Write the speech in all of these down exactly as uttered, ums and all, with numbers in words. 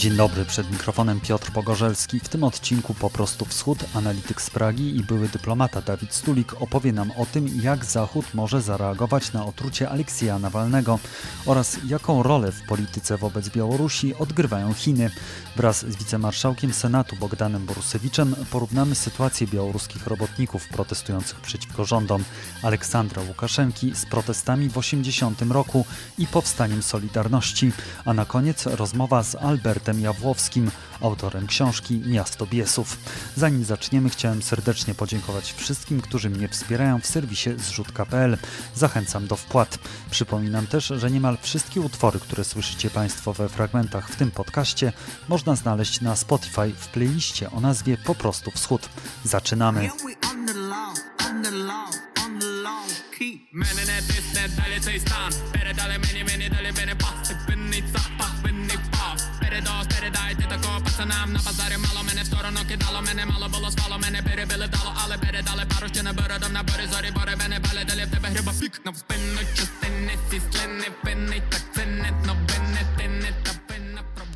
Dzień dobry, przed mikrofonem Piotr Pogorzelski. W tym odcinku Po prostu Wschód, analityk z Pragi i były dyplomata Dawid Stulik opowie nam o tym, jak Zachód może zareagować na otrucie Aleksieja Nawalnego oraz jaką rolę w polityce wobec Białorusi odgrywają Chiny. Wraz z wicemarszałkiem Senatu Bogdanem Borusewiczem porównamy sytuację białoruskich robotników protestujących przeciwko rządom Aleksandra Łukaszenki z protestami w osiemdziesiątym roku i powstaniem Solidarności, a na koniec rozmowa z Albertem Jawłowskim, autorem książki Miasto Biesów. Zanim zaczniemy, chciałem serdecznie podziękować wszystkim, którzy mnie wspierają w serwisie zrzutka kropka pe el. Zachęcam do wpłat. Przypominam też, że niemal wszystkie utwory, które słyszycie Państwo we fragmentach w tym podcaście, można znaleźć na Spotify w playliście o nazwie Po prostu Wschód. Zaczynamy!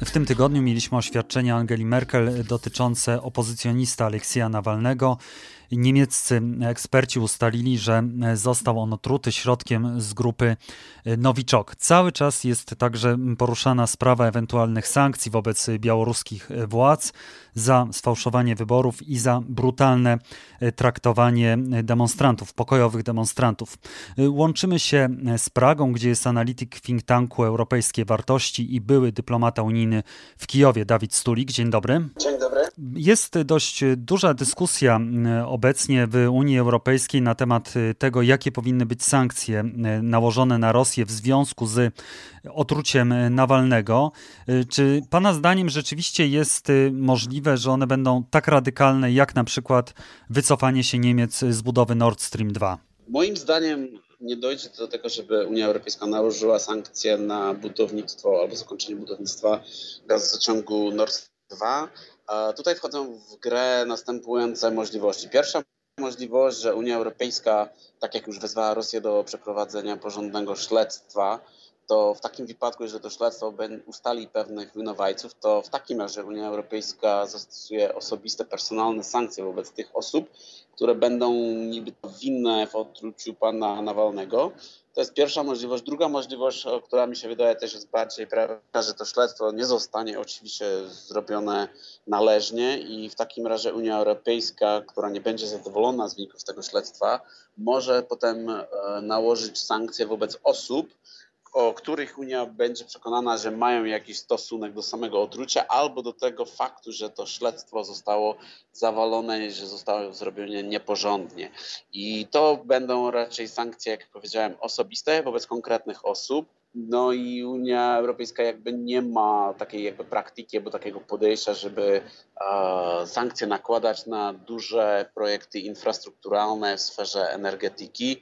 W tym tygodniu mieliśmy oświadczenie Angeli Merkel dotyczące opozycjonista Aleksieja Nawalnego. Niemieccy eksperci ustalili, że został on otruty środkiem z grupy Nowiczok. Cały czas jest także poruszana sprawa ewentualnych sankcji wobec białoruskich władz za sfałszowanie wyborów i za brutalne traktowanie demonstrantów, pokojowych demonstrantów. Łączymy się z Pragą, gdzie jest analityk think tanku Europejskiej Wartości i były dyplomata unijny w Kijowie Dawid Stulik. Dzień dobry. Dzień dobry. Jest dość duża dyskusja obecnie w Unii Europejskiej na temat tego, jakie powinny być sankcje nałożone na Rosję w związku z otruciem Nawalnego. Czy Pana zdaniem rzeczywiście jest możliwe, że one będą tak radykalne, jak na przykład wycofanie się Niemiec z budowy Nord Stream dwa? Moim zdaniem nie dojdzie do tego, żeby Unia Europejska nałożyła sankcje na budownictwo albo zakończenie budownictwa gazociągu Nord Stream dwa. A tutaj wchodzą w grę następujące możliwości. Pierwsza możliwość, że Unia Europejska, tak jak już wezwała Rosję do przeprowadzenia porządnego śledztwa, to w takim wypadku, jeżeli to śledztwo ustali pewnych winowajców, to w takim razie Unia Europejska zastosuje osobiste, personalne sankcje wobec tych osób, które będą niby winne w otruciu pana Nawalnego. To jest pierwsza możliwość. Druga możliwość, która mi się wydaje też jest bardziej prawda, że to śledztwo nie zostanie oczywiście zrobione należnie i w takim razie Unia Europejska, która nie będzie zadowolona z wyników tego śledztwa, może potem nałożyć sankcje wobec osób, o których Unia będzie przekonana, że mają jakiś stosunek do samego otrucia albo do tego faktu, że to śledztwo zostało zawalone i że zostało zrobione nieporządnie. I to będą raczej sankcje, jak powiedziałem, osobiste wobec konkretnych osób. No i Unia Europejska jakby nie ma takiej jakby praktyki albo takiego podejścia, żeby e, sankcje nakładać na duże projekty infrastrukturalne w sferze energetyki.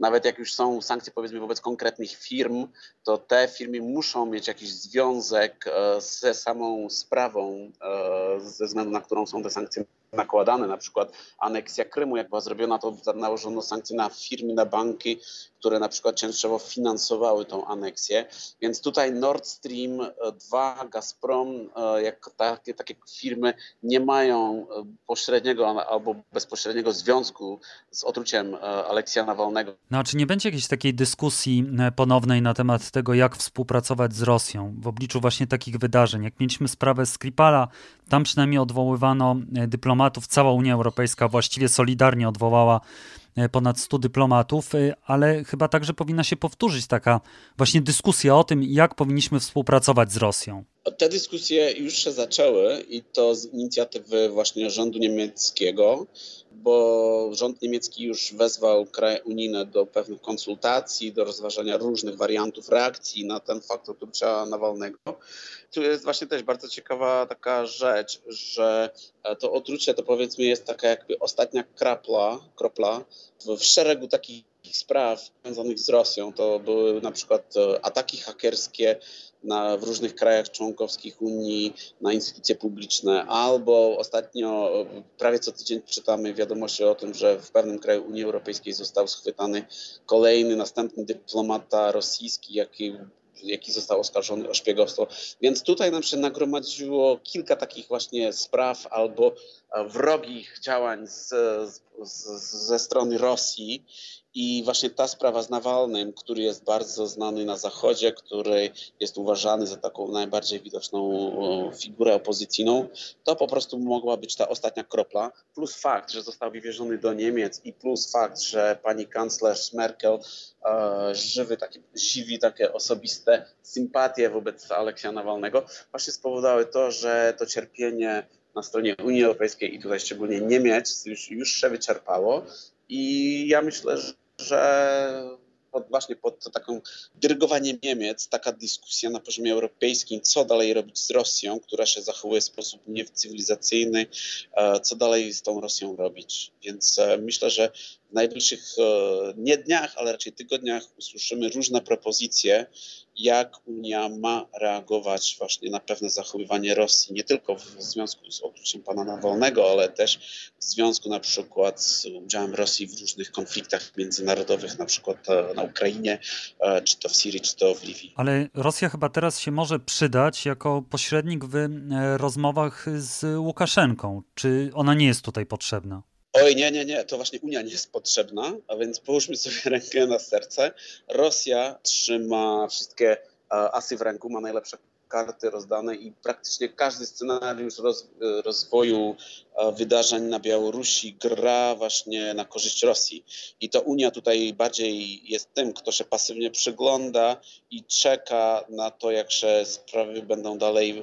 Nawet jak już są sankcje, powiedzmy, wobec konkretnych firm, to te firmy muszą mieć jakiś związek ze samą sprawą, ze względu na którą są te sankcje nakładane. Na przykład aneksja Krymu, jak była zrobiona, to nałożono sankcje na firmy, na banki, które na przykład częściowo finansowały tą aneksję. Więc tutaj Nord Stream dwa, Gazprom, jak takie, takie firmy nie mają pośredniego albo bezpośredniego związku z otruciem Aleksieja Nawalnego. No a czy nie będzie jakiejś takiej dyskusji ponownej na temat tego, jak współpracować z Rosją w obliczu właśnie takich wydarzeń? Jak mieliśmy sprawę z Skripala, tam przynajmniej odwoływano dyplomatów, cała Unia Europejska właściwie solidarnie odwołała ponad stu dyplomatów, ale chyba także powinna się powtórzyć taka właśnie dyskusja o tym, jak powinniśmy współpracować z Rosją. Te dyskusje już się zaczęły i to z inicjatywy właśnie rządu niemieckiego, bo rząd niemiecki już wezwał kraje unijne do pewnych konsultacji, do rozważania różnych wariantów reakcji na ten fakt otrucia Nawalnego. Tu jest właśnie też bardzo ciekawa taka rzecz, że to otrucie to powiedzmy jest taka jakby ostatnia kropla, kropla w szeregu takich spraw związanych z Rosją. To były na przykład ataki hakerskie na, w różnych krajach członkowskich Unii, na instytucje publiczne, albo ostatnio prawie co tydzień czytamy wiadomości o tym, że w pewnym kraju Unii Europejskiej został schwytany kolejny, następny dyplomata rosyjski, jaki jaki został oskarżony o szpiegostwo. Więc tutaj nam się nagromadziło kilka takich właśnie spraw albo wrogich działań z, z, ze strony Rosji. I właśnie ta sprawa z Nawalnym, który jest bardzo znany na Zachodzie, który jest uważany za taką najbardziej widoczną figurę opozycyjną, to po prostu mogła być ta ostatnia kropla. Plus fakt, że został wywieziony do Niemiec i plus fakt, że pani kanclerz Merkel e, żywi takie, żywi takie osobiste sympatie wobec Aleksieja Nawalnego, właśnie spowodowały to, że to cierpienie na stronie Unii Europejskiej i tutaj szczególnie Niemiec już, już się wyczerpało. I ja myślę, że pod, właśnie pod taką dyrygowaniem Niemiec taka dyskusja na poziomie europejskim, co dalej robić z Rosją, która się zachowuje w sposób niecywilizacyjny, co dalej z tą Rosją robić. Więc myślę, że w najbliższych nie dniach, ale raczej tygodniach usłyszymy różne propozycje, jak Unia ma reagować właśnie na pewne zachowywanie Rosji, nie tylko w związku z odczuciem pana Nawalnego, ale też w związku na przykład z udziałem Rosji w różnych konfliktach międzynarodowych, na przykład na Ukrainie, czy to w Syrii, czy to w Libii. Ale Rosja chyba teraz się może przydać jako pośrednik w rozmowach z Łukaszenką. Czy ona nie jest tutaj potrzebna? Oj, nie, nie, nie, to właśnie Unia nie jest potrzebna, a więc połóżmy sobie rękę na serce. Rosja trzyma wszystkie asy w ręku, ma najlepsze karty rozdane i praktycznie każdy scenariusz roz, rozwoju wydarzeń na Białorusi gra właśnie na korzyść Rosji. I to Unia tutaj bardziej jest tym, kto się pasywnie przygląda i czeka na to, jak się sprawy będą dalej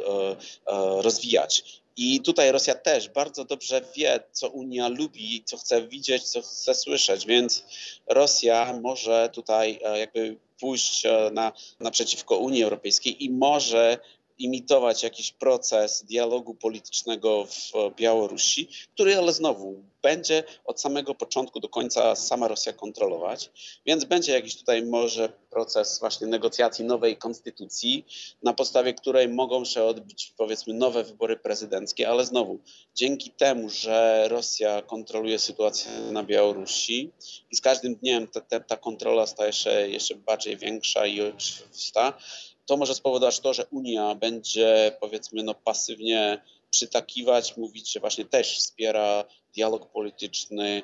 rozwijać. I tutaj Rosja też bardzo dobrze wie, co Unia lubi, co chce widzieć, co chce słyszeć, więc Rosja może tutaj jakby pójść na, naprzeciwko Unii Europejskiej i może imitować jakiś proces dialogu politycznego w Białorusi, który ale znowu będzie od samego początku do końca sama Rosja kontrolować, więc będzie jakiś tutaj może proces właśnie negocjacji nowej konstytucji, na podstawie której mogą się odbyć powiedzmy nowe wybory prezydenckie, ale znowu dzięki temu, że Rosja kontroluje sytuację na Białorusi i z każdym dniem ta, ta, ta kontrola staje się jeszcze bardziej większa i oczywista, to może spowodować to, że Unia będzie powiedzmy no, pasywnie przytakiwać, mówić, że właśnie też wspiera dialog polityczny,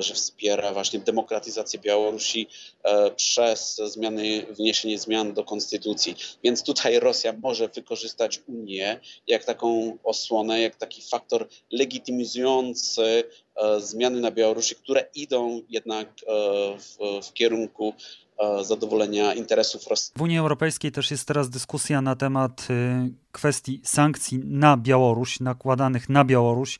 że wspiera właśnie demokratyzację Białorusi przez zmiany, wniesienie zmian do konstytucji. Więc tutaj Rosja może wykorzystać Unię jak taką osłonę, jak taki faktor legitymizujący zmiany na Białorusi, które idą jednak w, w kierunku zadowolenia interesów Rosji. W Unii Europejskiej też jest teraz dyskusja na temat kwestii sankcji na Białoruś, nakładanych na Białoruś.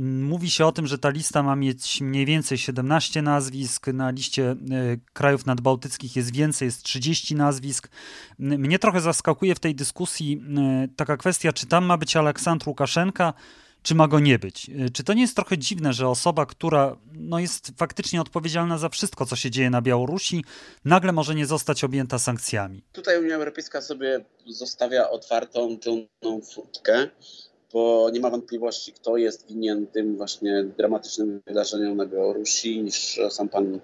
Mówi się o tym, że ta lista ma mieć mniej więcej siedemnaście nazwisk, na liście krajów nadbałtyckich jest więcej, jest trzydzieści nazwisk. Mnie trochę zaskakuje w tej dyskusji taka kwestia, czy tam ma być Aleksandr Łukaszenka, czy ma go nie być? Czy to nie jest trochę dziwne, że osoba, która no, jest faktycznie odpowiedzialna za wszystko, co się dzieje na Białorusi, nagle może nie zostać objęta sankcjami? Tutaj Unia Europejska sobie zostawia otwartą tylną furtkę, bo nie ma wątpliwości, kto jest winien tym właśnie dramatycznym wydarzeniom na Białorusi niż sam pan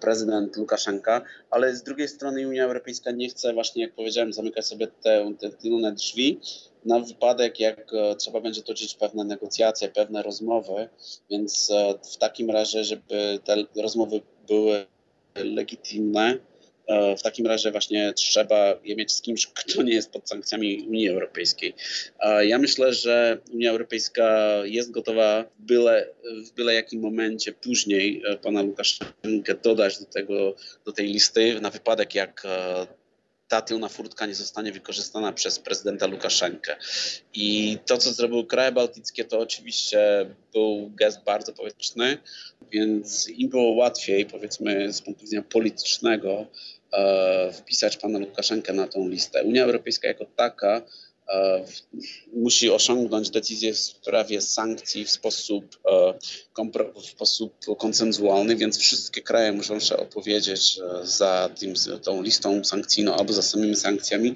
prezydent Łukaszenka, ale z drugiej strony Unia Europejska nie chce właśnie, jak powiedziałem, zamykać sobie te, te tylne drzwi na wypadek, jak trzeba będzie toczyć pewne negocjacje, pewne rozmowy, więc w takim razie, żeby te rozmowy były legitymne, w takim razie właśnie trzeba je mieć z kimś, kto nie jest pod sankcjami Unii Europejskiej. Ja myślę, że Unia Europejska jest gotowa w byle, w byle jakim momencie później pana Łukaszenkę dodać do tego, do tej listy na wypadek, jak ta tylna furtka nie zostanie wykorzystana przez prezydenta Łukaszenkę. I to, co zrobiły kraje bałtyckie, to oczywiście był gest bardzo polityczny, więc im było łatwiej, powiedzmy, z punktu widzenia politycznego e, wpisać pana Łukaszenkę na tą listę. Unia Europejska jako taka e, musi osiągnąć decyzję w sprawie sankcji w sposób, e, kompro, w sposób konsensualny, więc wszystkie kraje muszą się opowiedzieć za tym, tą listą sankcyjną albo za samymi sankcjami.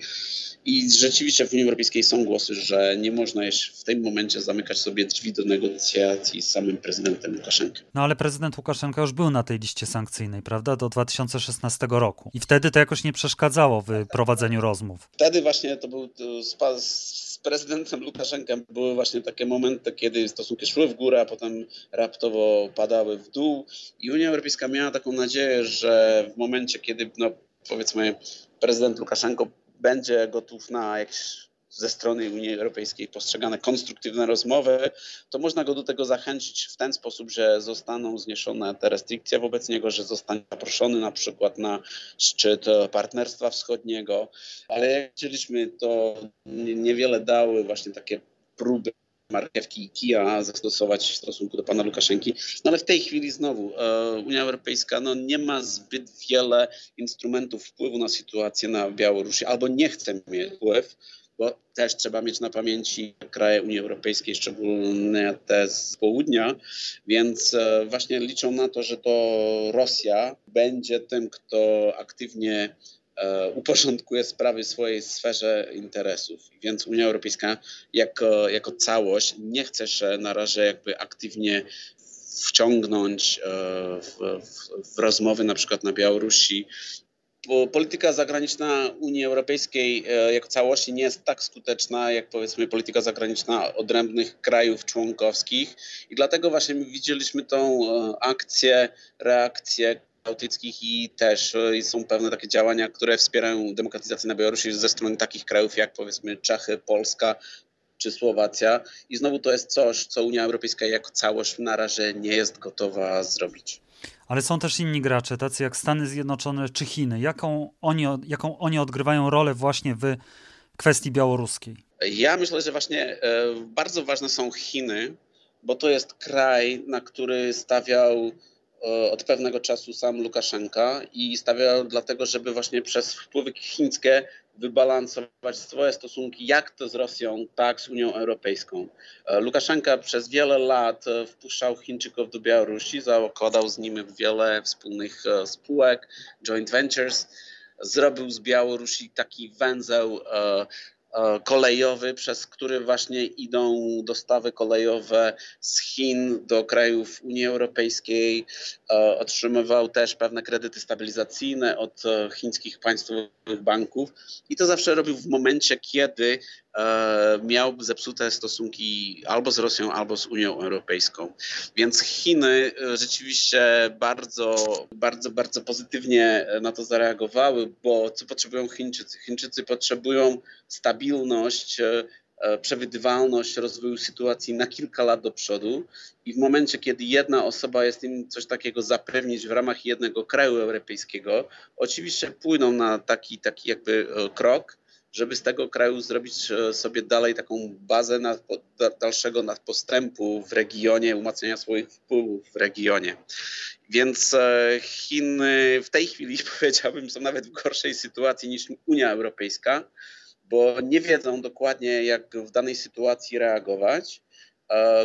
I rzeczywiście w Unii Europejskiej są głosy, że nie można jeszcze w tym momencie zamykać sobie drzwi do negocjacji z samym prezydentem Łukaszenką. No ale prezydent Łukaszenka już był na tej liście sankcyjnej, prawda, do dwa tysiące szesnastego roku. I wtedy to jakoś nie przeszkadzało w prowadzeniu rozmów. Wtedy właśnie to był to z, z prezydentem Łukaszenką były właśnie takie momenty, kiedy stosunki szły w górę, a potem raptowo padały w dół. I Unia Europejska miała taką nadzieję, że w momencie, kiedy no powiedzmy prezydent Łukaszenko będzie gotów na jakieś ze strony Unii Europejskiej postrzegane konstruktywne rozmowy, to można go do tego zachęcić w ten sposób, że zostaną zniesione te restrykcje wobec niego, że zostanie zaproszony na przykład na szczyt Partnerstwa Wschodniego. Ale jak widzieliśmy, to niewiele dały właśnie takie próby marchewki i kija zastosować w stosunku do pana Łukaszenki. No ale w tej chwili znowu e, Unia Europejska no, nie ma zbyt wiele instrumentów wpływu na sytuację na Białorusi, albo nie chce mieć wpływ, bo też trzeba mieć na pamięci kraje Unii Europejskiej, szczególnie te z południa, więc e, właśnie liczą na to, że to Rosja będzie tym, kto aktywnie uporządkuje sprawy w swojej sferze interesów. Więc Unia Europejska jako, jako całość nie chce się na razie jakby aktywnie wciągnąć w, w, w rozmowy na przykład na Białorusi. Polityka zagraniczna Unii Europejskiej jako całości nie jest tak skuteczna jak powiedzmy polityka zagraniczna odrębnych krajów członkowskich i dlatego właśnie widzieliśmy tą akcję, reakcję bałtyckich i też i są pewne takie działania, które wspierają demokratyzację na Białorusi ze strony takich krajów jak powiedzmy Czechy, Polska czy Słowacja. I znowu to jest coś, co Unia Europejska jako całość na razie nie jest gotowa zrobić. Ale są też inni gracze, tacy jak Stany Zjednoczone czy Chiny. Jaką oni, jaką oni odgrywają rolę właśnie w kwestii białoruskiej? Ja myślę, że właśnie bardzo ważne są Chiny, bo to jest kraj, na który stawiał od pewnego czasu sam Łukaszenka i stawiał dlatego, żeby właśnie przez wpływy chińskie wybalansować swoje stosunki, jak to z Rosją, tak z Unią Europejską. Łukaszenka przez wiele lat wpuszczał Chińczyków do Białorusi, zakładał z nimi wiele wspólnych spółek, joint ventures, zrobił z Białorusi taki węzeł kolejowy, przez który właśnie idą dostawy kolejowe z Chin do krajów Unii Europejskiej. Otrzymywał też pewne kredyty stabilizacyjne od chińskich państwowych banków i to zawsze robił w momencie, kiedy miał zepsute stosunki albo z Rosją, albo z Unią Europejską. Więc Chiny rzeczywiście bardzo, bardzo, bardzo pozytywnie na to zareagowały, bo co potrzebują Chińczycy? Chińczycy potrzebują stabilność, przewidywalność rozwoju sytuacji na kilka lat do przodu i w momencie, kiedy jedna osoba jest im coś takiego zapewnić w ramach jednego kraju europejskiego, oczywiście pójdą na taki, taki jakby krok, żeby z tego kraju zrobić sobie dalej taką bazę nad, dalszego postępu w regionie, umacniania swoich wpływów w regionie. Więc Chiny w tej chwili, powiedziałbym, są nawet w gorszej sytuacji niż Unia Europejska, bo nie wiedzą dokładnie, jak w danej sytuacji reagować.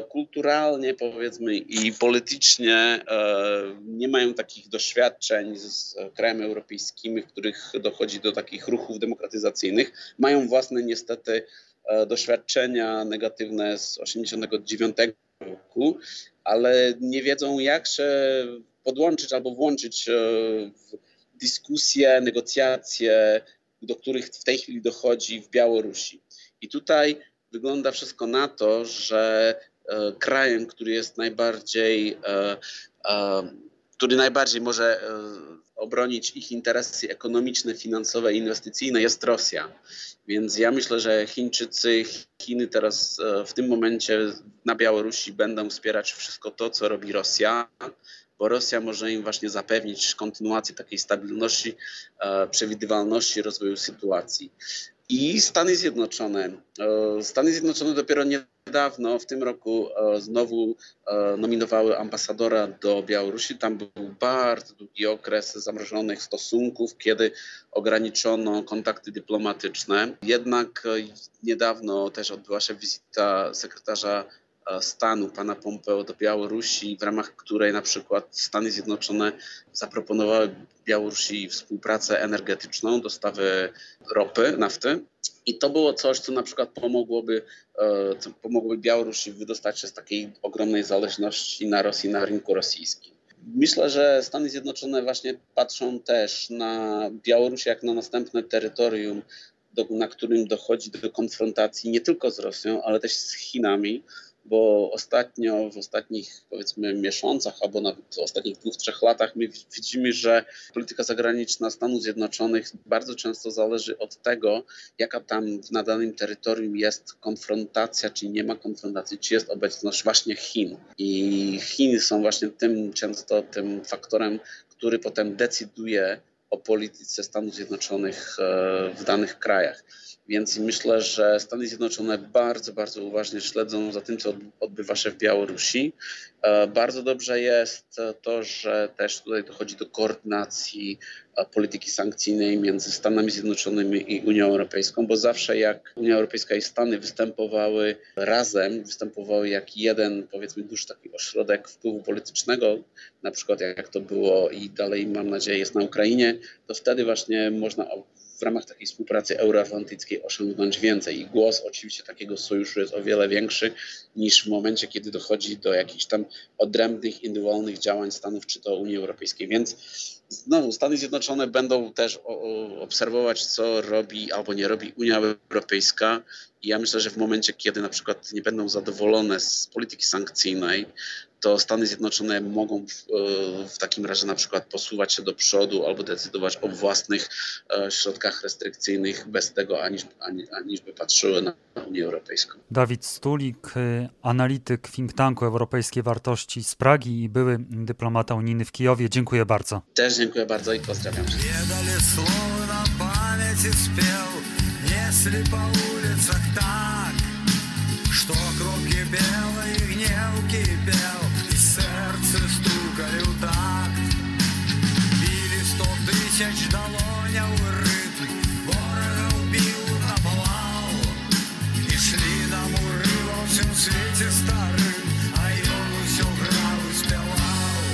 Kulturalnie, powiedzmy, i politycznie nie mają takich doświadczeń z krajami europejskimi, w których dochodzi do takich ruchów demokratyzacyjnych. Mają własne niestety doświadczenia negatywne z osiemdziesiątego dziewiątego roku, ale nie wiedzą, jak się podłączyć albo włączyć w dyskusje, negocjacje, do których w tej chwili dochodzi w Białorusi. I tutaj wygląda wszystko na to, że e, krajem, który jest najbardziej, e, e, który najbardziej może e, obronić ich interesy ekonomiczne, finansowe i inwestycyjne, jest Rosja. Więc ja myślę, że Chińczycy, Chiny teraz e, w tym momencie na Białorusi będą wspierać wszystko to, co robi Rosja, bo Rosja może im właśnie zapewnić kontynuację takiej stabilności, e, przewidywalności rozwoju sytuacji. I Stany Zjednoczone. Stany Zjednoczone dopiero niedawno, w tym roku, znowu nominowały ambasadora do Białorusi. Tam był bardzo długi okres zamrożonych stosunków, kiedy ograniczono kontakty dyplomatyczne. Jednak niedawno też odbyła się wizyta sekretarza stanu pana Pompeo do Białorusi, w ramach której na przykład Stany Zjednoczone zaproponowały Białorusi współpracę energetyczną, dostawę ropy, nafty I to było coś, co na przykład pomogłoby, co pomogłoby Białorusi wydostać się z takiej ogromnej zależności na Rosji, na rynku rosyjskim. Myślę, że Stany Zjednoczone właśnie patrzą też na Białoruś jak na następne terytorium, do, na którym dochodzi do konfrontacji nie tylko z Rosją, ale też z Chinami, bo ostatnio, w ostatnich powiedzmy miesiącach albo nawet w ostatnich dwóch, trzech latach my widzimy, że polityka zagraniczna Stanów Zjednoczonych bardzo często zależy od tego, jaka tam na danym terytorium jest konfrontacja, czy nie ma konfrontacji, czy jest obecność właśnie Chin. I Chiny są właśnie tym często tym faktorem, który potem decyduje o polityce Stanów Zjednoczonych w danych krajach. Więc myślę, że Stany Zjednoczone bardzo, bardzo uważnie śledzą za tym, co odbywa się w Białorusi. Bardzo dobrze jest to, że też tutaj dochodzi do koordynacji polityki sankcyjnej między Stanami Zjednoczonymi i Unią Europejską, bo zawsze jak Unia Europejska i Stany występowały razem, występowały jak jeden, powiedzmy, duży taki ośrodek wpływu politycznego, na przykład jak to było i dalej, mam nadzieję, jest na Ukrainie, to wtedy właśnie można w ramach takiej współpracy euroatlantyckiej osiągnąć więcej. I głos oczywiście takiego sojuszu jest o wiele większy niż w momencie, kiedy dochodzi do jakichś tam odrębnych, indywidualnych działań Stanów czy to Unii Europejskiej. Więc znowu Stany Zjednoczone będą też o, o, obserwować, co robi albo nie robi Unia Europejska. I ja myślę, że w momencie, kiedy na przykład nie będą zadowolone z polityki sankcyjnej, to Stany Zjednoczone mogą w, w takim razie na przykład posuwać się do przodu albo decydować o własnych e, środkach restrykcyjnych bez tego, aniż, ani, aniż by patrzyły na Unię Europejską. Dawid Stulik, analityk think tanku Europejskiej Wartości z Pragi i były dyplomata unijny w Kijowie. Dziękuję bardzo. Też dziękuję bardzo i pozdrawiam. Если по улицах так, что кроки белые, гнев кипел, и сердце стукали в такт. Били сто тысяч долоня в рытм, ворога убил, наплал, и шли нам уры во всем свете старым, а ён усё грав и спевал.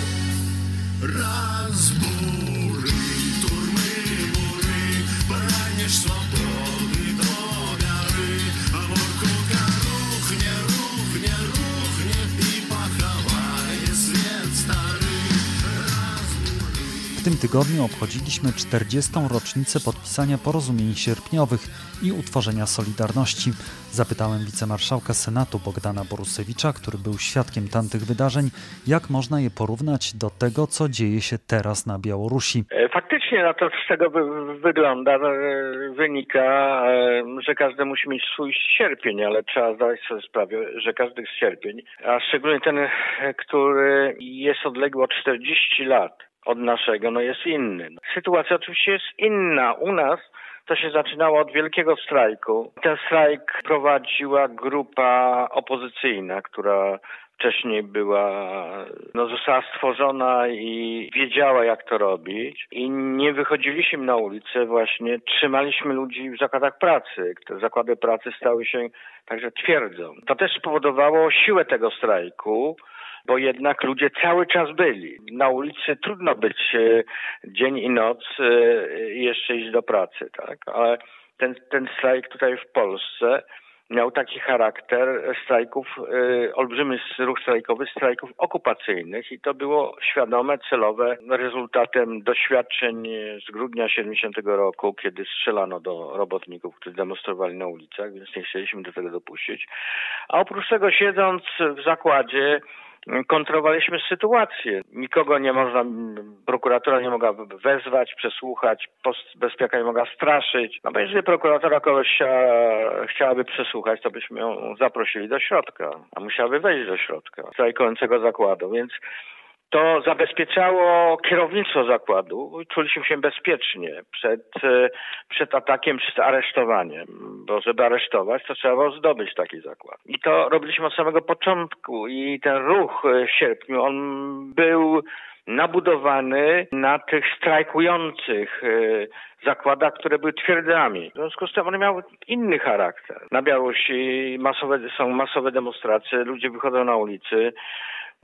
Разбуры, турмы, буры, бранишь свободу. W tym tygodniu obchodziliśmy czterdziestą rocznicę podpisania porozumień sierpniowych i utworzenia Solidarności. Zapytałem wicemarszałka Senatu Bogdana Borusewicza, który był świadkiem tamtych wydarzeń, jak można je porównać do tego, co dzieje się teraz na Białorusi. Faktycznie no to, z czego wygląda, wynika, że każdy musi mieć swój sierpień, ale trzeba zdać sobie sprawę, że każdy sierpień, a szczególnie ten, który jest odległy od czterdziestu lat, od naszego, no jest inny. Sytuacja oczywiście jest inna. U nas to się zaczynało od wielkiego strajku. Ten strajk prowadziła grupa opozycyjna, która wcześniej była, no została stworzona i wiedziała, jak to robić. I nie wychodziliśmy na ulicę właśnie, trzymaliśmy ludzi w zakładach pracy. Te zakłady pracy stały się także twierdzą. To też spowodowało siłę tego strajku, bo jednak ludzie cały czas byli. Na ulicy trudno być dzień i noc i jeszcze iść do pracy, tak? Ale ten, ten strajk tutaj w Polsce miał taki charakter strajków, olbrzymi ruch strajkowy, strajków okupacyjnych i to było świadome, celowe, rezultatem doświadczeń z grudnia siedemdziesiątego roku, kiedy strzelano do robotników, którzy demonstrowali na ulicach, więc nie chcieliśmy do tego dopuścić. A oprócz tego, siedząc w zakładzie, kontrolowaliśmy sytuację. Nikogo nie można, prokuratura nie mogła wezwać, przesłuchać, bezpieka nie mogła straszyć. No bo jeżeli prokuratora kogoś chciała, chciałaby przesłuchać, to byśmy ją zaprosili do środka, a musiałaby wejść do środka strajkującego zakładu, więc to zabezpieczało kierownictwo zakładu i czuliśmy się bezpiecznie przed, przed atakiem, przed aresztowaniem, bo żeby aresztować, to trzeba było zdobyć taki zakład. I to robiliśmy od samego początku i ten ruch w sierpniu, on był nabudowany na tych strajkujących zakładach, które były twierdzami. W związku z tym one miały inny charakter. Na Białorusi masowe, są masowe demonstracje, ludzie wychodzą na ulicy.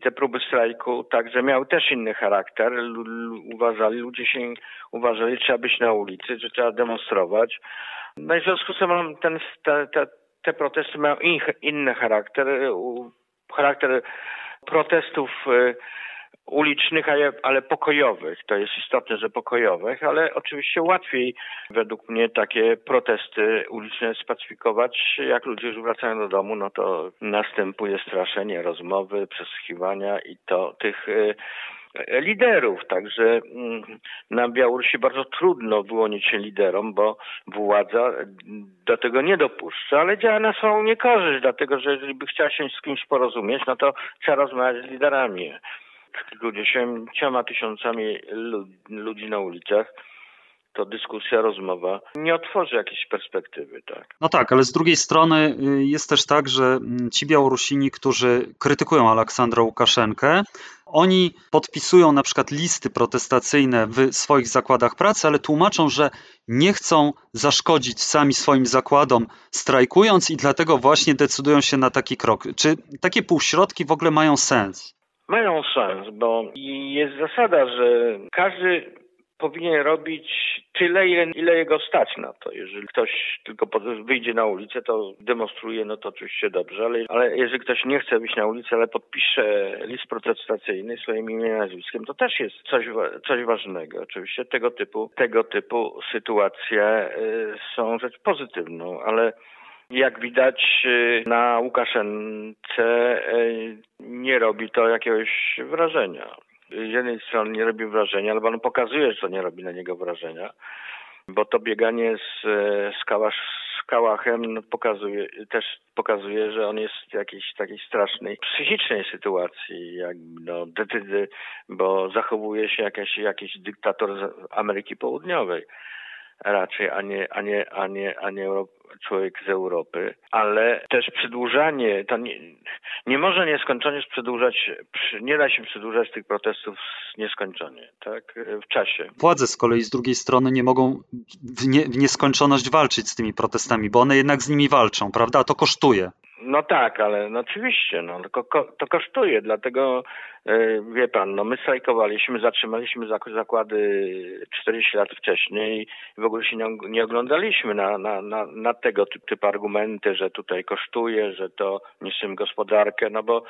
Te próby strajku także miały też inny charakter. L- l- uważali, ludzie się uważali, trzeba być na ulicy, że trzeba demonstrować. No i w związku z tym ten, te, te, te protesty mają in, inny charakter, charakter protestów ulicznych, ale, ale pokojowych. To jest istotne, że pokojowych, ale oczywiście łatwiej według mnie takie protesty uliczne spacyfikować. Jak ludzie już wracają do domu, no to następuje straszenie, rozmowy, przesłuchiwania i to tych liderów. Także na Białorusi bardzo trudno wyłonić się liderom, bo władza do tego nie dopuszcza, ale działa na swoją niekorzyść, dlatego że jeżeli by chciała się z kimś porozumieć, no to trzeba rozmawiać z liderami. Kilkudziesięcioma tysiącami ludzi na ulicach, to dyskusja, rozmowa nie otworzy jakiejś perspektywy, tak. No tak, ale z drugiej strony jest też tak, że ci Białorusini, którzy krytykują Aleksandrę Łukaszenkę, oni podpisują na przykład listy protestacyjne w swoich zakładach pracy, ale tłumaczą, że nie chcą zaszkodzić sami swoim zakładom strajkując i dlatego właśnie decydują się na taki krok. Czy takie półśrodki w ogóle mają sens? Mają sens, bo jest zasada, że każdy powinien robić tyle, ile, ile jego stać na to. Jeżeli ktoś tylko wyjdzie na ulicę, to demonstruje, no to oczywiście dobrze, ale, ale jeżeli ktoś nie chce wyjść na ulicę, ale podpisze list protestacyjny swoim imieniem i nazwiskiem, to też jest coś, coś ważnego. Oczywiście tego typu, tego typu sytuacje są rzecz pozytywną, ale jak widać na Łukaszence nie robi to jakiegoś wrażenia. Z jednej strony nie robi wrażenia, albo on pokazuje, że to nie robi na niego wrażenia, bo to bieganie z, z, kałasz, z kałachem pokazuje, też pokazuje, że on jest w jakiejś takiej strasznej psychicznej sytuacji, jak, no, bo zachowuje się jakiś, jakiś dyktator z Ameryki Południowej raczej, a nie, a nie, a nie, a nie Europy. Człowiek z Europy, ale też przedłużanie, to nie, nie można nieskończenie przedłużać, nie da się przedłużać tych protestów nieskończenie, tak, w czasie. Władze z kolei z drugiej strony nie mogą w, nie, w nieskończoność walczyć z tymi protestami, bo one jednak z nimi walczą, prawda? A to kosztuje. No tak, ale no oczywiście, no, to, to kosztuje, dlatego yy, wie pan, no my strajkowaliśmy, zatrzymaliśmy zakłady czterdzieści lat wcześniej i w ogóle się nie, nie oglądaliśmy na, na, na, na tego typu, typu argumenty, że tutaj kosztuje, że to niszczymy gospodarkę, no bo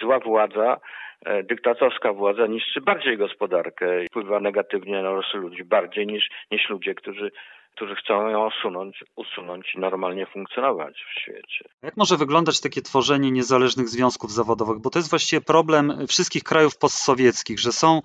zła władza, e, dyktatorska władza niszczy bardziej gospodarkę i wpływa negatywnie na losy ludzi bardziej niż, niż ludzie, którzy którzy chcą ją usunąć, usunąć i normalnie funkcjonować w świecie. Jak może wyglądać takie tworzenie niezależnych związków zawodowych? Bo to jest właściwie problem wszystkich krajów postsowieckich, że są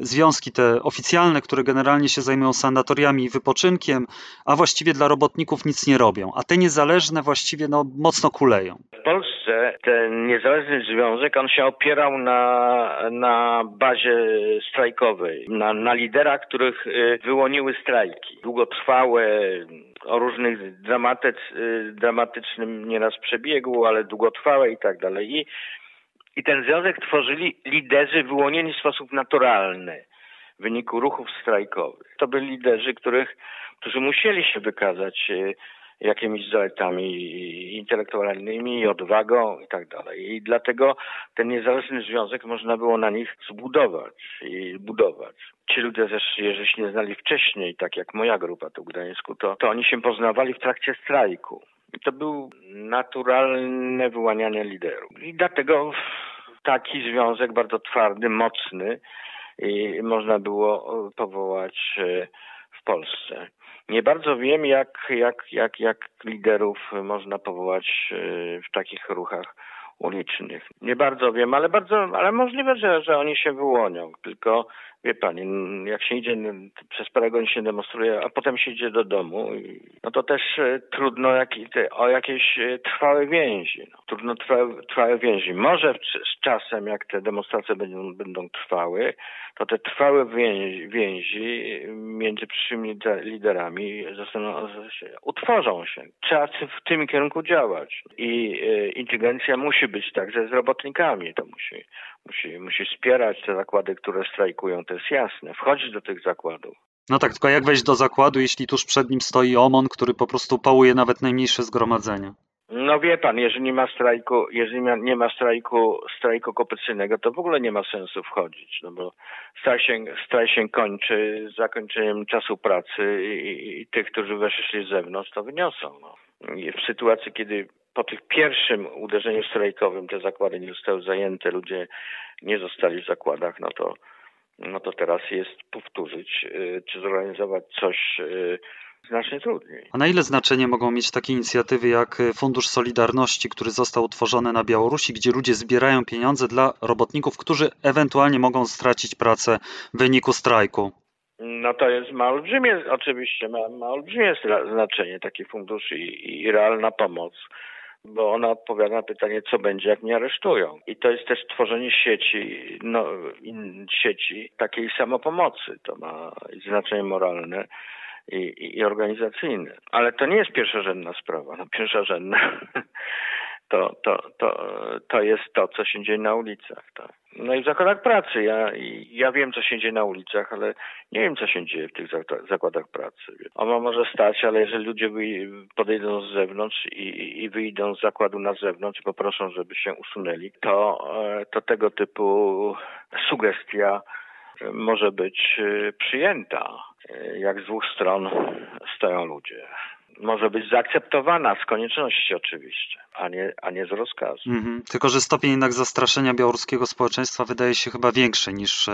związki te oficjalne, które generalnie się zajmują sanatoriami i wypoczynkiem, a właściwie dla robotników nic nie robią, a te niezależne właściwie no, mocno kuleją. W Polsce ten niezależny związek, on się opierał na, na bazie strajkowej, na, na liderach, których wyłoniły strajki. Długotrwałe, o różnych dramatyc, dramatycznym nieraz przebiegu, ale długotrwałe i tak dalej. I, i ten związek tworzyli liderzy wyłonieni w sposób naturalny w wyniku ruchów strajkowych. To byli liderzy, których, którzy musieli się wykazać jakimiś zaletami intelektualnymi, odwagą i tak dalej. I dlatego ten niezależny związek można było na nich zbudować i budować. Ci ludzie też, jeżeli się nie znali wcześniej, tak jak moja grupa tu w Gdańsku, to, to oni się poznawali w trakcie strajku. I to było naturalne wyłanianie liderów. I dlatego taki związek bardzo twardy, mocny i można było powołać w Polsce. Nie bardzo wiem, jak, jak, jak, jak liderów można powołać w takich ruchach ulicznych. Nie bardzo wiem, ale bardzo, ale możliwe, że, że oni się wyłonią. Tylko, wie pan, jak się idzie, przez parę godzin się demonstruje, a potem się idzie do domu, no to też trudno jak, o jakieś trwałe więzi. No. Trudno trwałe, trwałe więzi. Może z czasem, jak te demonstracje będą, będą trwały, to te trwałe więzi, więzi między przyszłymi liderami zostaną, utworzą się. Trzeba w tym kierunku działać. I inteligencja musi być także z robotnikami. To musi, musi, musi wspierać te zakłady, które strajkują. To jest jasne. Wchodzić do tych zakładów. No tak, tylko jak wejść do zakładu, jeśli tuż przed nim stoi OMON, który po prostu pałuje nawet najmniejsze zgromadzenie? No wie pan, jeżeli nie ma strajku, jeżeli nie ma strajku, strajku kooperacyjnego, to w ogóle nie ma sensu wchodzić, no bo strajk się, strajk się kończy zakończeniem czasu pracy i, i tych, którzy weszli z zewnątrz, to wyniosą. No. W sytuacji, kiedy po tym pierwszym uderzeniu strajkowym te zakłady nie zostały zajęte, ludzie nie zostali w zakładach, no to, no to teraz jest powtórzyć, yy, czy zorganizować coś yy, znacznie trudniej. A na ile znaczenie mogą mieć takie inicjatywy jak Fundusz Solidarności, który został utworzony na Białorusi, gdzie ludzie zbierają pieniądze dla robotników, którzy ewentualnie mogą stracić pracę w wyniku strajku? No to jest, ma olbrzymie, oczywiście, ma, ma olbrzymie znaczenie taki fundusz i, i realna pomoc, bo ona odpowiada na pytanie, co będzie, jak mnie aresztują. I to jest też tworzenie sieci, no, sieci takiej samopomocy. To ma znaczenie moralne i, i organizacyjne. Ale to nie jest pierwszorzędna sprawa. No, pierwszorzędna to, to, to, to jest to, co się dzieje na ulicach. Tak. No i w zakładach pracy. Ja, ja wiem, co się dzieje na ulicach, ale nie wiem, co się dzieje w tych zakładach pracy. Ono może stać, ale jeżeli ludzie podejdą z zewnątrz i, i wyjdą z zakładu na zewnątrz i poproszą, żeby się usunęli, to, to tego typu sugestia może być przyjęta. Jak z dwóch stron stoją ludzie. Może być zaakceptowana z konieczności oczywiście, a nie, a nie z rozkazu. Mm-hmm. Tylko że stopień jednak zastraszenia białoruskiego społeczeństwa wydaje się chyba większy niż y,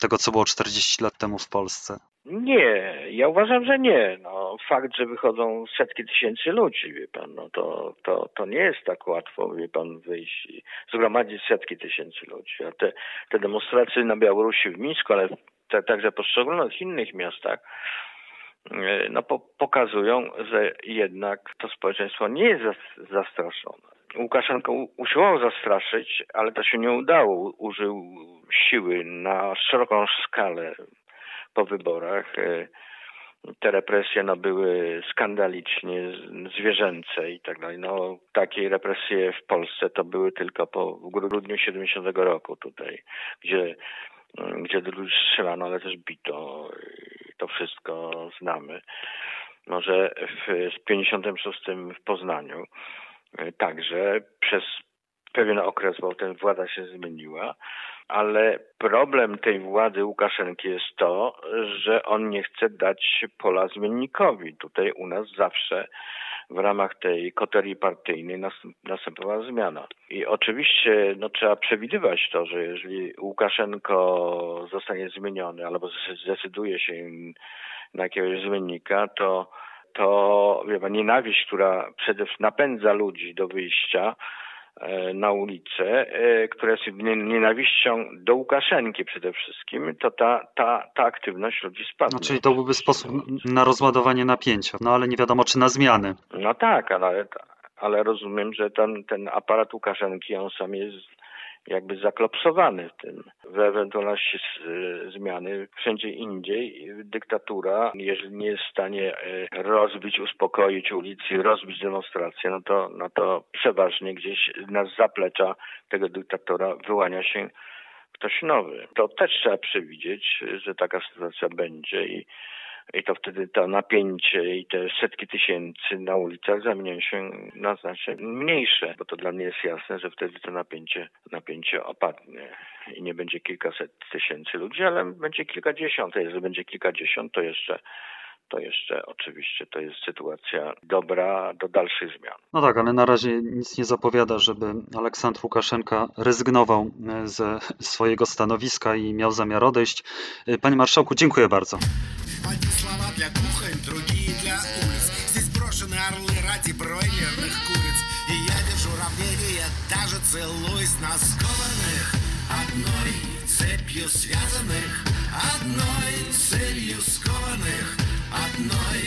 tego, co było czterdzieści lat temu w Polsce. Nie, ja uważam, że nie. No, fakt, że wychodzą setki tysięcy ludzi, wie pan, no to, to, to nie jest tak łatwo, wie pan, wyjść i zgromadzić setki tysięcy ludzi. A te, te demonstracje na Białorusi w Mińsku, ale t- także poszczególnych innych miastach, no po, pokazują, że jednak to społeczeństwo nie jest zas, zastraszone. Łukaszenka u, usiłował zastraszyć, ale to się nie udało. Użył siły na szeroką skalę po wyborach. Te represje no, były skandalicznie zwierzęce i tak dalej. No, takie represje w Polsce to były tylko po w grudniu siedemdziesiątego roku tutaj, gdzie gdzie ludzi strzelano, ale też bito. To wszystko znamy. Może w, w pięćdziesiątym szóstym w Poznaniu także przez pewien okres, bo ten władza się zmieniła, ale problem tej władzy Łukaszenki jest to, że on nie chce dać pola zmiennikowi. Tutaj u nas zawsze w ramach tej koterii partyjnej następowała zmiana. I oczywiście no, trzeba przewidywać to, że jeżeli Łukaszenko zostanie zmieniony albo zdecyduje się na jakiegoś zmiennika, to, to wie pan, nienawiść, która przede wszystkim napędza ludzi do wyjścia na ulicę, która jest nienawiścią do Łukaszenki przede wszystkim, to ta, ta, ta aktywność ludzi spadnie. No, czyli to byłby sposób na rozładowanie napięcia, no ale nie wiadomo czy na zmiany. No tak, ale, ale rozumiem, że ten, ten aparat Łukaszenki, on sam jest jakby zaklopsowany w tym. W ewentualności zmiany wszędzie indziej dyktatura, jeżeli nie jest w stanie rozbić, uspokoić ulicy, rozbić demonstracje, no to, no to przeważnie gdzieś z zaplecza tego dyktatora wyłania się ktoś nowy. To też trzeba przewidzieć, że taka sytuacja będzie i I to wtedy to napięcie i te setki tysięcy na ulicach zamieniają się na znacznie mniejsze, bo to dla mnie jest jasne, że wtedy to napięcie, napięcie opadnie i nie będzie kilkaset tysięcy ludzi, ale będzie kilkadziesiąt. A jeżeli będzie kilkadziesiąt, to jeszcze... to jeszcze oczywiście to jest sytuacja dobra do dalszych zmian. No tak, ale na razie nic nie zapowiada, żeby Aleksandr Łukaszenka rezygnował ze swojego stanowiska i miał zamiar odejść. Panie marszałku, dziękuję bardzo. Одной цепью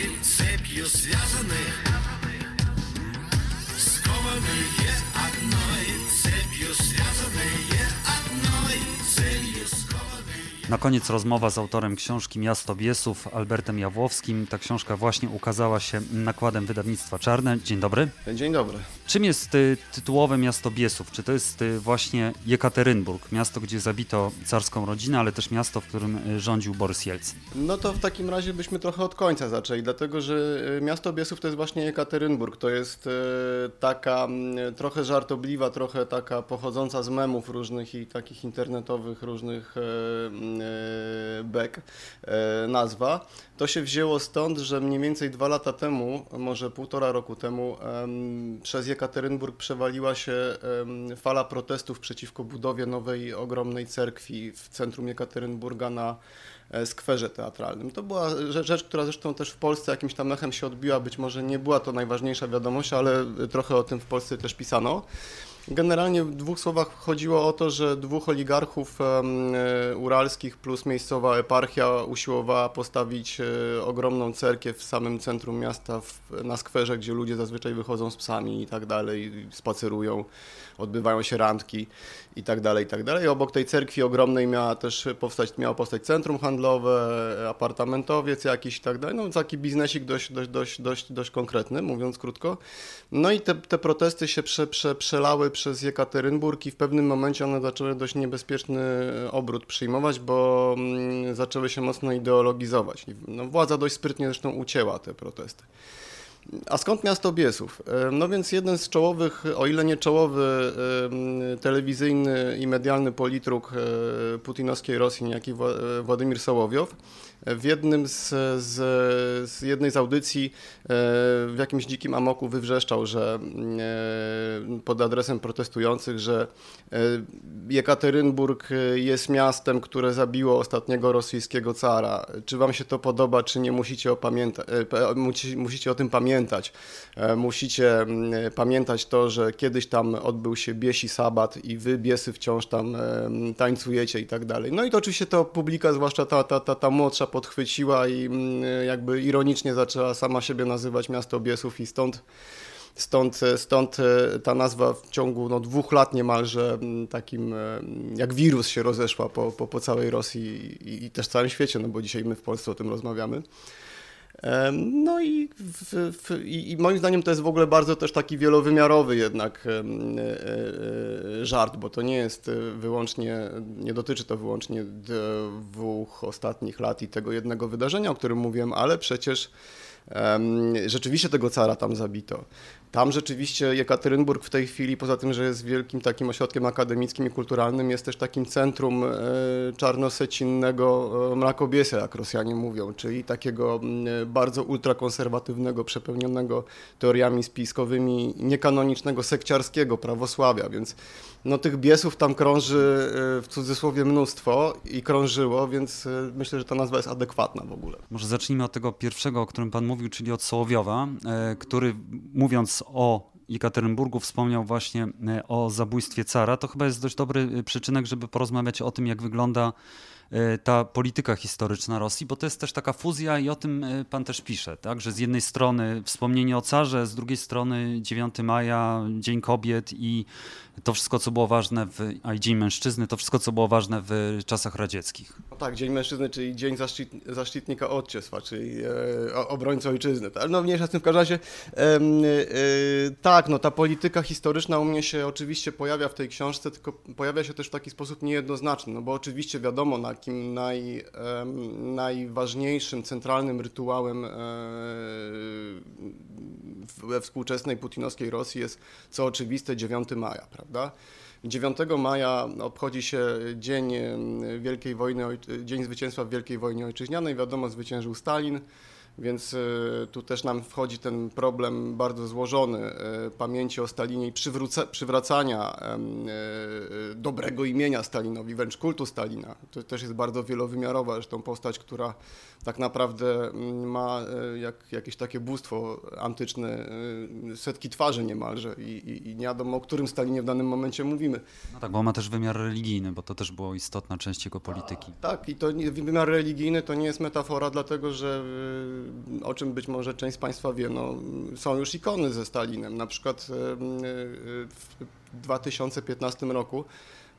связанных, скованные одной цепью связанные, одной целью скованные. Na koniec rozmowa z autorem książki Miasto Biesów, Albertem Jawłowskim. Ta książka właśnie ukazała się nakładem wydawnictwa Czarne. Dzień dobry. Dzień dobry. Czym jest y, tytułowe Miasto Biesów? Czy to jest y, właśnie Jekaterynburg, miasto, gdzie zabito carską rodzinę, ale też miasto, w którym y, rządził Borys Jelcyn? No to w takim razie byśmy trochę od końca zaczęli, dlatego że Miasto Biesów to jest właśnie Jekaterynburg. To jest y, taka y, trochę żartobliwa, trochę taka pochodząca z memów różnych i takich internetowych różnych y, y, bek y, nazwa. To się wzięło stąd, że mniej więcej dwa lata temu, może półtora roku temu, y, przez Jekaterynburg przewaliła się y, fala protestów przeciwko budowie nowej ogromnej cerkwi w centrum Jekaterynburga na skwerze teatralnym. To była rzecz, która zresztą też w Polsce jakimś tam echem się odbiła. Być może nie była to najważniejsza wiadomość, ale trochę o tym w Polsce też pisano. Generalnie w dwóch słowach chodziło o to, że dwóch oligarchów uralskich plus miejscowa eparchia usiłowała postawić ogromną cerkiew w samym centrum miasta, na skwerze, gdzie ludzie zazwyczaj wychodzą z psami i tak dalej, spacerują, odbywają się randki i tak dalej, i tak dalej. Obok tej cerkwi ogromnej miała też powstać, miało powstać centrum handlowe, apartamentowiec jakiś i tak dalej. No taki biznesik dość, dość, dość, dość, dość konkretny, mówiąc krótko. No i te, te protesty się prze, prze, przelały przez Jekaterynburg i w pewnym momencie one zaczęły dość niebezpieczny obrót przyjmować, bo zaczęły się mocno ideologizować. No, władza dość sprytnie zresztą ucięła te protesty. A skąd Miasto Biesów? No więc jeden z czołowych, o ile nie czołowy, telewizyjny i medialny politruk putinowskiej Rosji, niejaki Władimir Sołowiow, w jednym z, z, z jednej z audycji w jakimś dzikim amoku wywrzeszczał, że pod adresem protestujących, że Jekaterynburg jest miastem, które zabiło ostatniego rosyjskiego cara. Czy wam się to podoba, czy nie, musicie, opamięta- musicie o tym pamiętać. Pamiętać. Musicie pamiętać to, że kiedyś tam odbył się biesi sabat i wy, biesy, wciąż tam tańcujecie i tak dalej. No i to oczywiście to publika, zwłaszcza ta, ta, ta, ta młodsza, podchwyciła i jakby ironicznie zaczęła sama siebie nazywać Miasto Biesów i stąd Stąd, stąd ta nazwa w ciągu no, dwóch lat niemalże takim jak wirus się rozeszła po, po, po całej Rosji i, i też całym świecie, no bo dzisiaj my w Polsce o tym rozmawiamy. No i, w, w, i moim zdaniem to jest w ogóle bardzo też taki wielowymiarowy jednak żart, bo to nie jest wyłącznie, nie dotyczy to wyłącznie dwóch ostatnich lat i tego jednego wydarzenia, o którym mówiłem, ale przecież rzeczywiście tego cara tam zabito. Tam rzeczywiście Jekaterynburg w tej chwili, poza tym, że jest wielkim takim ośrodkiem akademickim i kulturalnym, jest też takim centrum czarnosecinnego mrakobiesia, jak Rosjanie mówią, czyli takiego bardzo ultrakonserwatywnego, przepełnionego teoriami spiskowymi, niekanonicznego, sekciarskiego prawosławia, więc no, tych biesów tam krąży w cudzysłowie mnóstwo i krążyło, więc myślę, że ta nazwa jest adekwatna w ogóle. Może zacznijmy od tego pierwszego, o którym pan mówił, czyli od Sołowiowa, który mówiąc o Jekaterynburgu wspomniał właśnie o zabójstwie cara. To chyba jest dość dobry przyczynek, żeby porozmawiać o tym, jak wygląda ta polityka historyczna Rosji, bo to jest też taka fuzja i o tym pan też pisze, tak? Że z jednej strony wspomnienie o carze, z drugiej strony dziewiątego maja, Dzień Kobiet i to wszystko, co było ważne, w, a i Dzień Mężczyzny, to wszystko, co było ważne w czasach radzieckich. No tak, Dzień Mężczyzny, czyli Dzień Zaszczyt, Zaszczytnika Ojczyzny, czyli e, obrońcy ojczyzny. No mniejsza z tym w każdym razie. E, e, tak, no ta polityka historyczna u mnie się oczywiście pojawia w tej książce, tylko pojawia się też w taki sposób niejednoznaczny, no bo oczywiście wiadomo, na takim naj, najważniejszym, centralnym rytuałem we współczesnej putinowskiej Rosji jest, co oczywiste, dziewiątego maja, prawda? dziewiątego maja obchodzi się dzień Wielkiej Wojny, dzień zwycięstwa w Wielkiej Wojnie Ojczyźnianej. Wiadomo, zwyciężył Stalin. Więc tu też nam wchodzi ten problem bardzo złożony pamięci o Stalinie i przywróca, przywracania dobrego imienia Stalinowi, wręcz kultu Stalina. To też jest bardzo wielowymiarowa zresztą postać, która tak naprawdę ma jak, jakieś takie bóstwo antyczne, setki twarzy niemalże i, i, i nie wiadomo, o którym Stalinie w danym momencie mówimy. No tak, bo ma też wymiar religijny, bo to też była istotna część jego polityki. A, tak, i to wymiar religijny to nie jest metafora, dlatego że o czym być może część z Państwa wie, no, są już ikony ze Stalinem. Na przykład w dwa tysiące piętnastym roku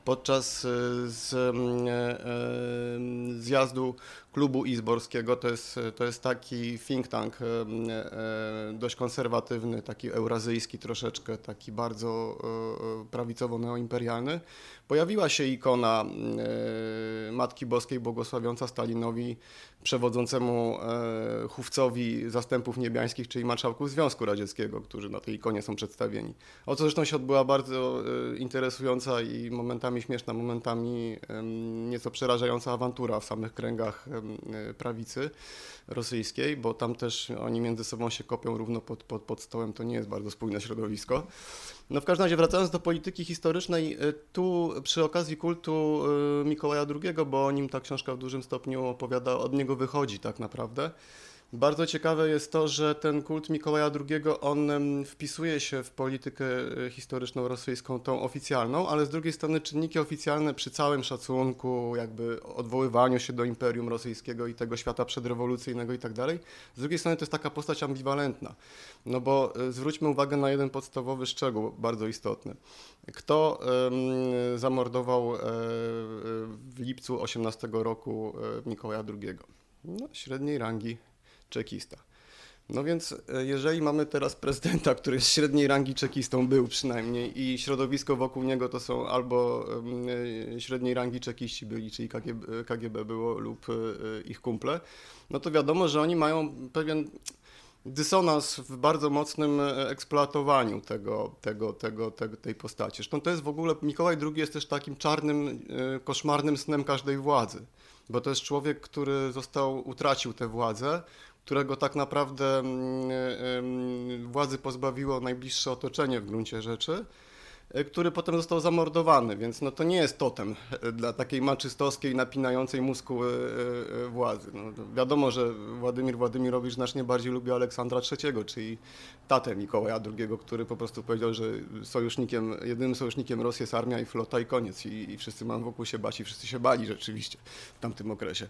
podczas zjazdu klubu izborskiego. To jest, to jest taki think tank dość konserwatywny, taki eurazyjski troszeczkę, taki bardzo prawicowo-neoimperialny. Pojawiła się ikona Matki Boskiej błogosławiąca Stalinowi, przewodzącemu chówcowi zastępów niebiańskich, czyli marszałków Związku Radzieckiego, którzy na tej ikonie są przedstawieni. O co zresztą się odbyła bardzo interesująca i momentami śmieszna, momentami nieco przerażająca awantura w samych kręgach prawicy rosyjskiej, bo tam też oni między sobą się kopią równo pod, pod, pod stołem, to nie jest bardzo spójne środowisko. No w każdym razie wracając do polityki historycznej, tu przy okazji kultu Mikołaja drugiego, bo o nim ta książka w dużym stopniu opowiada, od niego wychodzi tak naprawdę. Bardzo ciekawe jest to, że ten kult Mikołaja drugiego, on wpisuje się w politykę historyczną rosyjską, tą oficjalną, ale z drugiej strony czynniki oficjalne, przy całym szacunku, jakby odwoływaniu się do Imperium Rosyjskiego i tego świata przedrewolucyjnego i tak dalej, z drugiej strony to jest taka postać ambiwalentna. No bo zwróćmy uwagę na jeden podstawowy szczegół, bardzo istotny. Kto um, zamordował um, w lipcu osiemnastego roku Mikołaja drugiego? No, średniej rangi czekista. No więc jeżeli mamy teraz prezydenta, który z średniej rangi czekistą był przynajmniej i środowisko wokół niego to są albo średniej rangi czekiści byli, czyli K G B było, lub ich kumple, no to wiadomo, że oni mają pewien dysonans w bardzo mocnym eksploatowaniu tego, tego, tego, tego, tej postaci. Zresztą to jest w ogóle, Mikołaj drugi jest też takim czarnym, koszmarnym snem każdej władzy, bo to jest człowiek, który został, utracił tę władzę, którego tak naprawdę władzy pozbawiło najbliższe otoczenie w gruncie rzeczy, który potem został zamordowany, więc no to nie jest totem dla takiej maczystowskiej, napinającej muskuły władzy. No wiadomo, że Władimir Władimirowicz znacznie bardziej lubił Aleksandra trzeciego, czyli tatę Mikołaja drugiego, który po prostu powiedział, że sojusznikiem, jedynym sojusznikiem Rosji jest armia i flota i koniec. I, i wszyscy mają wokół się bać i wszyscy się bali rzeczywiście w tamtym okresie.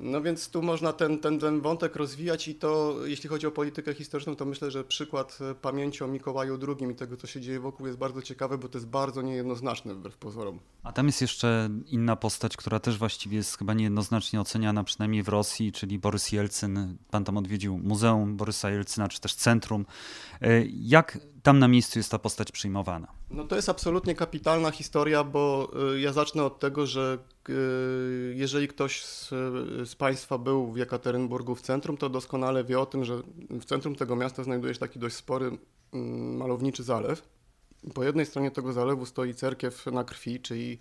No więc tu można ten, ten, ten wątek rozwijać i to, jeśli chodzi o politykę historyczną, to myślę, że przykład pamięci o Mikołaju drugiego i tego, co się dzieje wokół, jest bardzo ciekawy, bo to jest bardzo niejednoznaczne wbrew pozorom. A tam jest jeszcze inna postać, która też właściwie jest chyba niejednoznacznie oceniana, przynajmniej w Rosji, czyli Borys Jelcyn. Pan tam odwiedził Muzeum Borysa Jelcyna, czy też Centrum. Jak tam na miejscu jest ta postać przyjmowana? No to jest absolutnie kapitalna historia, bo ja zacznę od tego, że jeżeli ktoś z, z Państwa był w Jekaterynburgu w centrum, to doskonale wie o tym, że w centrum tego miasta znajduje się taki dość spory malowniczy zalew. Po jednej stronie tego zalewu stoi cerkiew na krwi, czyli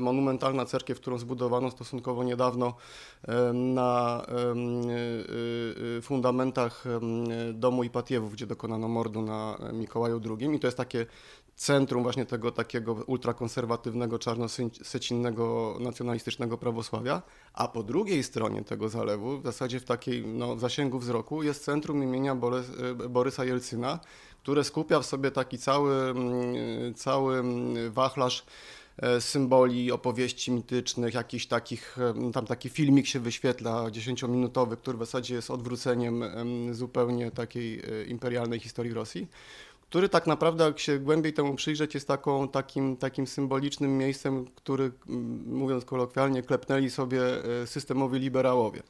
monumentalna cerkiew, którą zbudowano stosunkowo niedawno na fundamentach domu Ipatiewów, gdzie dokonano mordu na Mikołaju drugiego. I to jest takie centrum właśnie tego takiego ultrakonserwatywnego, czarnosecinnego, nacjonalistycznego prawosławia. A po drugiej stronie tego zalewu, w zasadzie w takiej no, zasięgu wzroku, jest centrum imienia Borysa Jelcyna, które skupia w sobie taki cały, cały wachlarz symboli, opowieści mitycznych, jakichś takich, tam taki filmik się wyświetla, dziesięciominutowy, który w zasadzie jest odwróceniem zupełnie takiej imperialnej historii Rosji, który tak naprawdę, jak się głębiej temu przyjrzeć, jest taką, takim, takim symbolicznym miejscem, który, mówiąc kolokwialnie, klepnęli sobie systemowi liberałowie.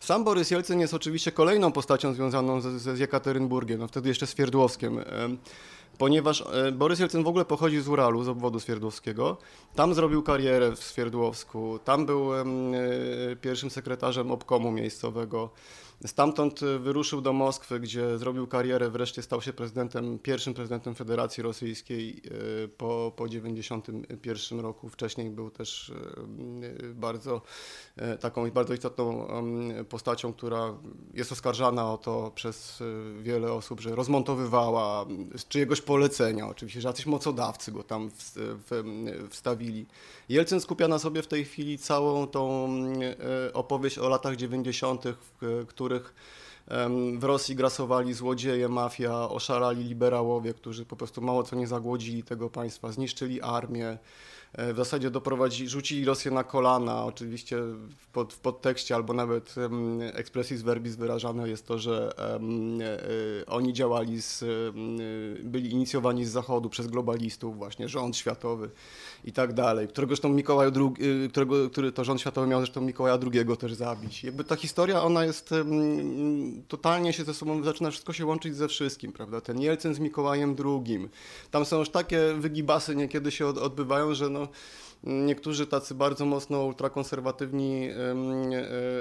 Sam Borys Jelcyn jest oczywiście kolejną postacią związaną z, z Jekaterynburgiem, a wtedy jeszcze Swierdłowskiem, ponieważ Borys Jelcyn w ogóle pochodzi z Uralu, z obwodu swierdłowskiego. Tam zrobił karierę w Swierdłowsku, tam był pierwszym sekretarzem obkomu miejscowego. Stamtąd wyruszył do Moskwy, gdzie zrobił karierę, wreszcie stał się prezydentem, pierwszym prezydentem Federacji Rosyjskiej po, po dziewięćdziesiątym pierwszym roku. Wcześniej był też bardzo taką bardzo istotną postacią, która jest oskarżana o to przez wiele osób, że rozmontowywała z czyjegoś polecenia, oczywiście, że jacyś mocodawcy go tam w, w, wstawili. Jelcyn skupia na sobie w tej chwili całą tą opowieść o latach dziewięćdziesiątych, który w Rosji grasowali złodzieje, mafia, oszalali liberałowie, którzy po prostu mało co nie zagłodzili tego państwa, zniszczyli armię, w zasadzie doprowadzi, rzucili Rosję na kolana. Oczywiście w, pod, w podtekście albo nawet expressis verbis wyrażane jest to, że um, oni działali, z, byli inicjowani z Zachodu przez globalistów, właśnie rząd światowy i tak dalej, którego zresztą Mikołaj drugi, którego, który to rząd światowy miał zresztą Mikołaja drugiego też zabić. Jakby ta historia, ona jest um, totalnie się ze sobą, zaczyna wszystko się łączyć ze wszystkim, prawda? Ten Jelcyn z Mikołajem drugim. Tam są już takie wygibasy niekiedy się od, odbywają, że no, niektórzy tacy bardzo mocno ultrakonserwatywni y,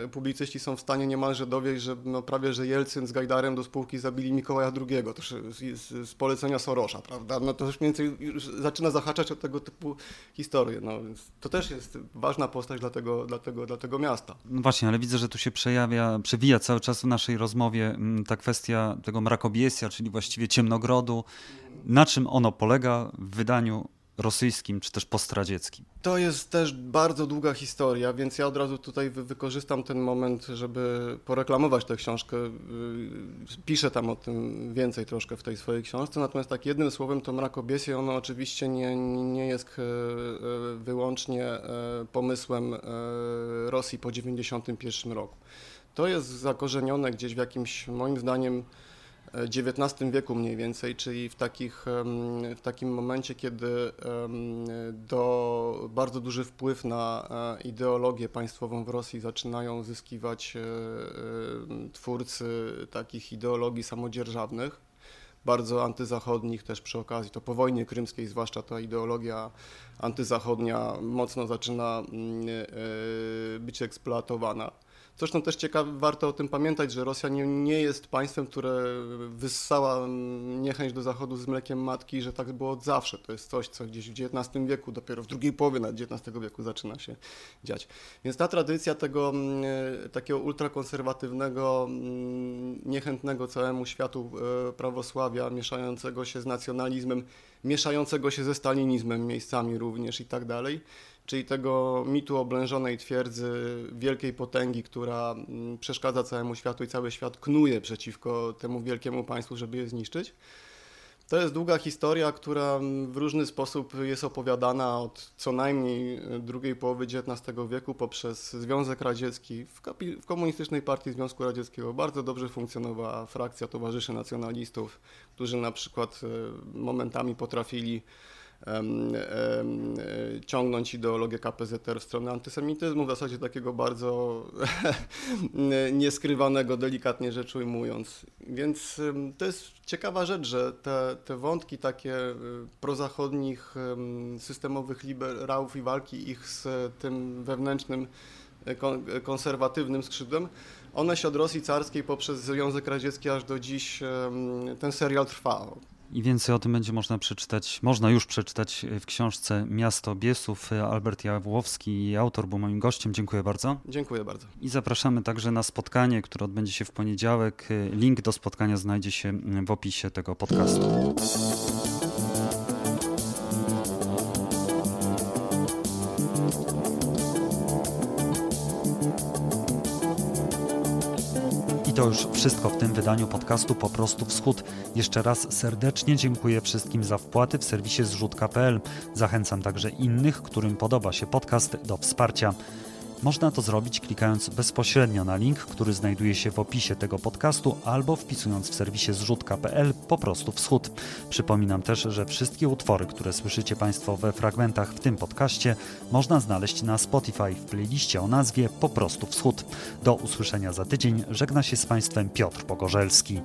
y, publicyści są w stanie niemalże dowieść, że no, prawie że Jelcyn z Gajdarem do spółki zabili Mikołaja drugiego, też z, z polecenia Sorosza, prawda? No to już mniej więcej już zaczyna zahaczać o tego typu historie. No, więc to też jest ważna postać dla tego, dla, tego, dla tego miasta. No właśnie, ale widzę, że tu się przejawia, przewija cały czas w naszej rozmowie ta kwestia tego mrakobiesia, czyli właściwie ciemnogrodu. Na czym ono polega w wydaniu rosyjskim czy też postradzieckim? To jest też bardzo długa historia, więc ja od razu tutaj wykorzystam ten moment, żeby poreklamować tę książkę. Piszę tam o tym więcej troszkę w tej swojej książce, natomiast tak jednym słowem to mrakobiesie, ono oczywiście nie, nie jest wyłącznie pomysłem Rosji po dziewięćdziesiątym pierwszym roku. To jest zakorzenione gdzieś w jakimś, moim zdaniem, dziewiętnastym wieku mniej więcej, czyli w, takich, w takim momencie, kiedy do, bardzo duży wpływ na ideologię państwową w Rosji zaczynają zyskiwać twórcy takich ideologii samodzierżawnych, bardzo antyzachodnich też przy okazji, to po wojnie krymskiej zwłaszcza ta ideologia antyzachodnia mocno zaczyna być eksploatowana. Zresztą też ciekawe, warto o tym pamiętać, że Rosja nie, nie jest państwem, które wyssała niechęć do Zachodu z mlekiem matki, że tak było od zawsze. To jest coś, co gdzieś w dziewiętnastym wieku, dopiero w drugiej połowie dziewiętnastego wieku zaczyna się dziać. Więc ta tradycja tego takiego ultrakonserwatywnego, niechętnego całemu światu prawosławia, mieszającego się z nacjonalizmem, mieszającego się ze stalinizmem miejscami również i tak dalej, czyli tego mitu oblężonej twierdzy, wielkiej potęgi, która przeszkadza całemu światu i cały świat knuje przeciwko temu wielkiemu państwu, żeby je zniszczyć. To jest długa historia, która w różny sposób jest opowiadana od co najmniej drugiej połowy dziewiętnastego wieku poprzez Związek Radziecki. W, kapi- w Komunistycznej Partii Związku Radzieckiego bardzo dobrze funkcjonowała frakcja towarzyszy nacjonalistów, którzy na przykład momentami potrafili ciągnąć ideologię K P Z R w stronę antysemityzmu, w zasadzie takiego bardzo nieskrywanego, delikatnie rzecz ujmując. Więc to jest ciekawa rzecz, że te, te wątki takie prozachodnich, systemowych liberałów i walki ich z tym wewnętrznym, konserwatywnym skrzydłem, one się od Rosji carskiej poprzez Związek Radziecki aż do dziś ten serial trwa. I więcej o tym będzie można przeczytać, można już przeczytać w książce Miasto Biesów. Albert Jawłowski, jej autor, był moim gościem. Dziękuję bardzo. Dziękuję bardzo. I zapraszamy także na spotkanie, które odbędzie się w poniedziałek. Link do spotkania znajdzie się w opisie tego podcastu. To już wszystko w tym wydaniu podcastu Po prostu Wschód. Jeszcze raz serdecznie dziękuję wszystkim za wpłaty w serwisie zrzutka kropka pe el. Zachęcam także innych, którym podoba się podcast, do wsparcia. Można to zrobić klikając bezpośrednio na link, który znajduje się w opisie tego podcastu, albo wpisując w serwisie zrzutka kropka pe el Po prostu Wschód. Przypominam też, że wszystkie utwory, które słyszycie Państwo we fragmentach w tym podcaście, można znaleźć na Spotify w playliście o nazwie Po prostu Wschód. Do usłyszenia za tydzień. Żegna się z Państwem Piotr Pogorzelski.